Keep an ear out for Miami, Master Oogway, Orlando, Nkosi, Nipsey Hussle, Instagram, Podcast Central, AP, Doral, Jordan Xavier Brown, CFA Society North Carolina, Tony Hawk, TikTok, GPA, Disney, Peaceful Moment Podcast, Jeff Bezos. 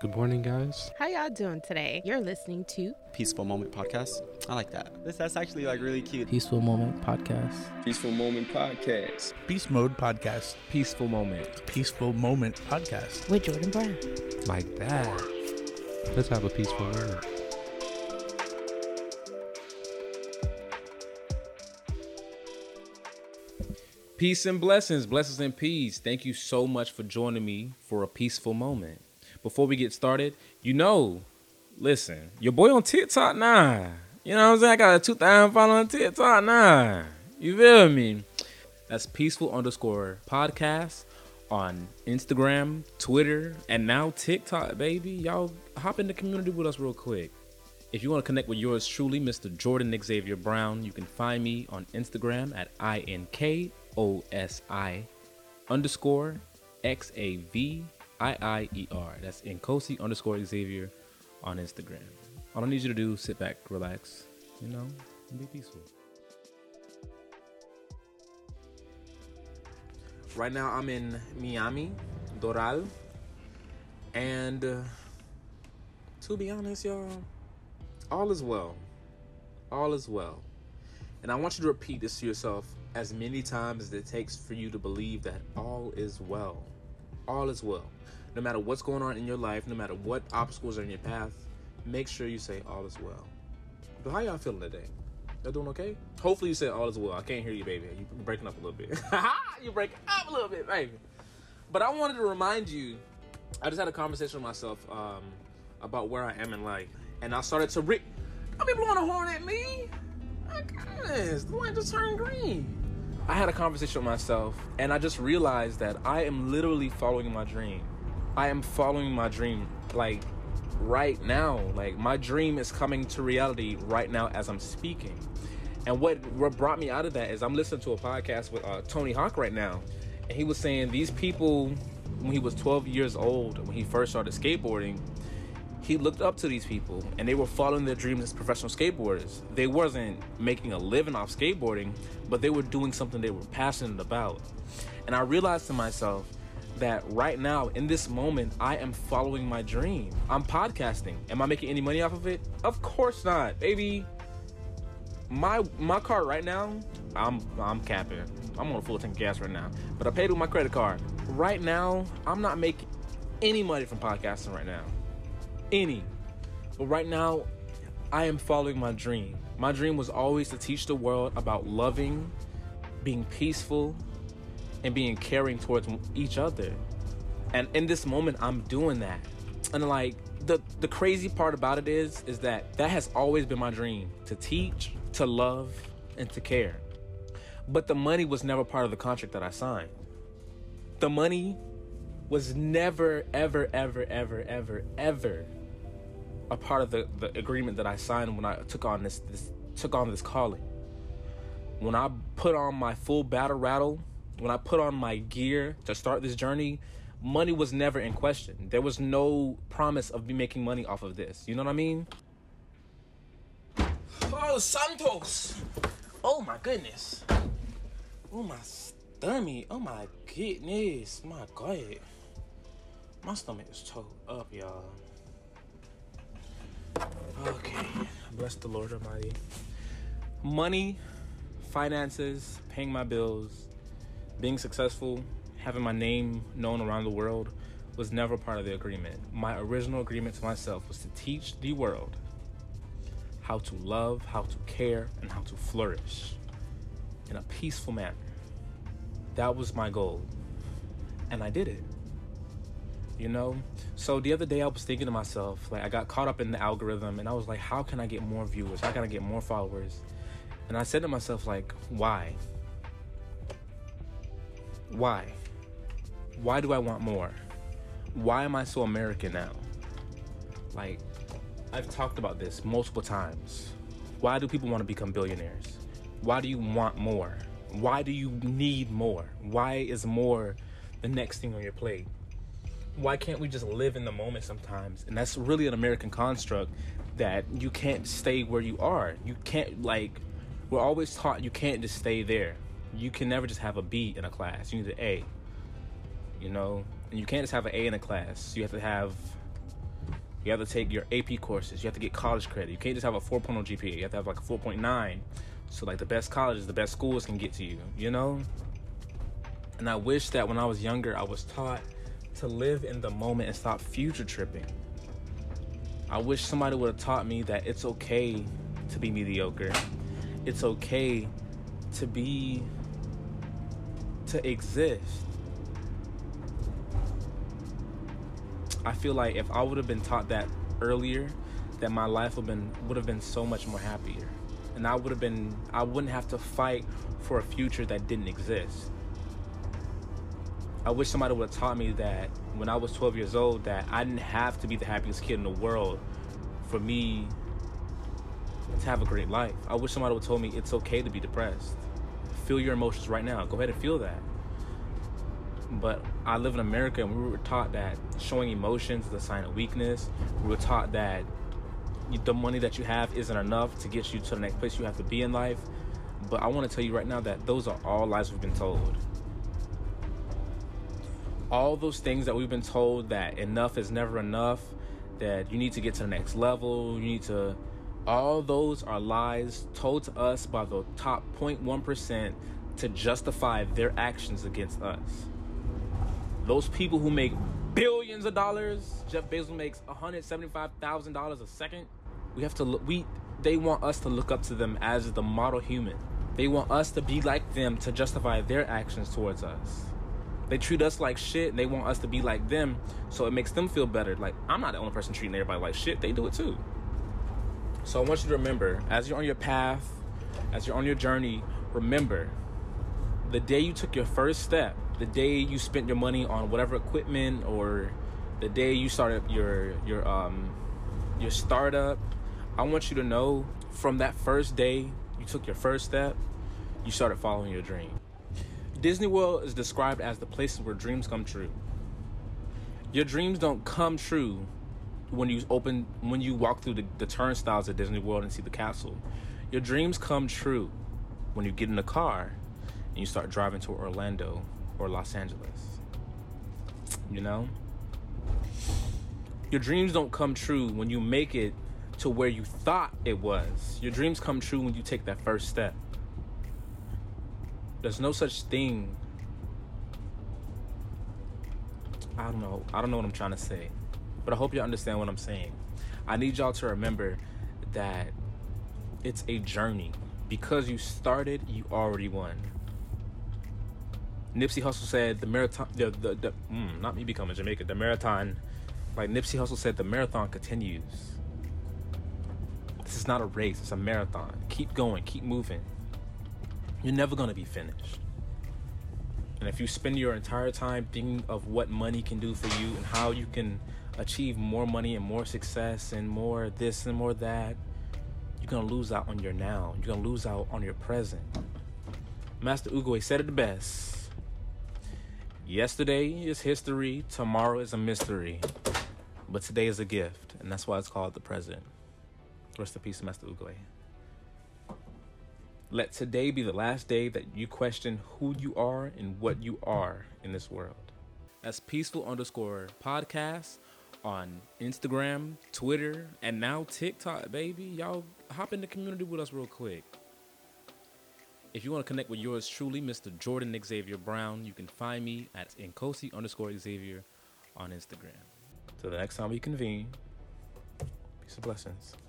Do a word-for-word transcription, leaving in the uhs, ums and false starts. Good morning, guys. How y'all doing today? You're listening to Peaceful Moment Podcast. I like that. This, that's actually like really cute. Peaceful Moment Podcast. Peaceful Moment Podcast. Peace Mode Podcast. Peaceful Moment. Peaceful Moment Podcast. With Jordan Brown. Like that. Let's have a peaceful moment. Peace and blessings. Blessings and peace. Thank you so much for joining me for a peaceful moment. Before we get started, you know, listen, your boy on TikTok now. Nah. You know what I'm saying? I got a two thousand followers on TikTok now. Nah. You feel me? That's peaceful underscore podcast on Instagram, Twitter, and now TikTok, baby. Y'all hop in the community with us real quick. If you want to connect with yours truly, Mister Jordan Xavier Brown, you can find me on Instagram at I N K O S I underscore X A V. I I E R. That's Nkosi underscore Xavier on Instagram. All I need you to do, sit back, relax, you know, and be peaceful. Right now I'm in Miami, Doral. And uh, to be honest, y'all, all is well. All is well. And I want you to repeat this to yourself as many times as it takes for you to believe that all is well. All is well. No matter what's going on in your life, no matter what obstacles are in your path, make sure you say all is well. But how y'all feeling today? Y'all doing okay? Hopefully you said all is well. I can't hear you, baby. You're breaking up a little bit. You're breaking up a little bit, baby. But I wanted to remind you, I just had a conversation with myself um, about where I am in life. And I started to re- don't be blowing a horn at me. My goodness, the light just turned green. I had a conversation with myself, and I just realized that I am literally following my dream. I am following my dream, like, right now. Like, my dream is coming to reality right now as I'm speaking. And what, what brought me out of that is I'm listening to a podcast with uh, Tony Hawk right now. And he was saying these people, when he was twelve years old, when he first started skateboarding, he looked up to these people, and they were following their dreams as professional skateboarders. They wasn't making a living off skateboarding, but they were doing something they were passionate about. And I realized to myself that right now, in this moment, I am following my dream. I'm podcasting. Am I making any money off of it? Of course not, baby. My my car right now, I'm I'm capping. I'm on a full tank of gas right now, but I paid with my credit card. Right now, I'm not making any money from podcasting right now. Any. But right now, I am following my dream. My dream was always to teach the world about loving, being peaceful, and being caring towards each other. And in this moment, I'm doing that. And like, the, the crazy part about it is, is that that has always been my dream, to teach, to love, and to care. But the money was never part of the contract that I signed. The money was never, ever, ever, ever, ever, ever a part of the, the agreement that I signed when I took on this, this took on this calling. When I put on my full battle rattle, when I put on my gear to start this journey, money was never in question. There was no promise of me making money off of this. You know what I mean? Oh, Santos! Oh my goodness! Oh my stomach! Oh my goodness! My God! My stomach is choked up, y'all. Okay, bless the Lord Almighty. Money, finances, paying my bills, being successful, having my name known around the world was never part of the agreement. My original agreement to myself was to teach the world how to love, how to care, and how to flourish in a peaceful manner. That was my goal, and I did it. You know, so the other day I was thinking to myself, like I got caught up in the algorithm and I was like, how can I get more viewers? How can I get more followers? And I said to myself, like, why? Why? Why do I want more? Why am I so American now? Like, I've talked about this multiple times. Why do people want to become billionaires? Why do you want more? Why do you need more? Why is more the next thing on your plate? Why can't we just live in the moment sometimes? And that's really an American construct, that you can't stay where you are. You can't, like, we're always taught you can't just stay there. You can never just have a B in a class. You need an A. You know, and you can't just have an A in a class. You have to have, you have to take your A P courses. You have to get college credit. You can't just have a four point oh G P A. You have to have like a four point nine. So like the best colleges, the best schools can get to you, you know? And I wish that when I was younger, I was taught to live in the moment and stop future tripping. I wish somebody would have taught me that it's okay to be mediocre. It's okay to be, to exist. I feel like if I would have been taught that earlier, that my life would have been, would have been so much more happier. And I would have been, I wouldn't have to fight for a future that didn't exist. I wish somebody would have taught me that when I was twelve years old, that I didn't have to be the happiest kid in the world for me to have a great life. I wish somebody would have told me it's okay to be depressed. Feel your emotions right now. Go ahead and feel that. But I live in America, and we were taught that showing emotions is a sign of weakness. We were taught that the money that you have isn't enough to get you to the next place you have to be in life. But I want to tell you right now that those are all lies we've been told. All those things that we've been told, that enough is never enough, that you need to get to the next level, you need to... all those are lies told to us by the top zero point one percent to justify their actions against us. Those people who make billions of dollars, Jeff Bezos makes one hundred seventy-five thousand dollars a second. We have to look, we, they want us to look up to them as the model human. They want us to be like them to justify their actions towards us. They treat us like shit, and they want us to be like them, so it makes them feel better. Like, I'm not the only person treating everybody like shit. They do it too. So I want you to remember, as you're on your path, as you're on your journey, remember, the day you took your first step, the day you spent your money on whatever equipment, or the day you started your your um your startup, I want you to know from that first day you took your first step, you started following your dream. Disney World is described as the places where dreams come true. Your dreams don't come true when you open, when you walk through the, the turnstiles at Disney World and see the castle. Your dreams come true when you get in the car and you start driving to Orlando or Los Angeles. You know? Your dreams don't come true when you make it to where you thought it was. Your dreams come true when you take that first step. There's no such thing. I don't know. I don't know what I'm trying to say. But I hope you understand what I'm saying. I need y'all to remember that it's a journey. Because you started, you already won. Nipsey Hussle said the marathon... The, the, the, mm, not me becoming Jamaican. The marathon... Like Nipsey Hussle said, the marathon continues. This is not a race. It's a marathon. Keep going. Keep moving. You're never going to be finished. And if you spend your entire time thinking of what money can do for you and how you can achieve more money and more success and more this and more that, you're going to lose out on your now. You're going to lose out on your present. Master Oogway said it the best. Yesterday is history. Tomorrow is a mystery. But today is a gift. And that's why it's called the present. Rest in peace, Master Oogway. Let today be the last day that you question who you are and what you are in this world. That's Peaceful underscore podcast on Instagram, Twitter, and now TikTok, baby. Y'all hop in the community with us real quick. If you want to connect with yours truly, Mister Jordan Xavier Brown, you can find me at Nkosi underscore Xavier on Instagram. Till the next time we convene, peace and blessings.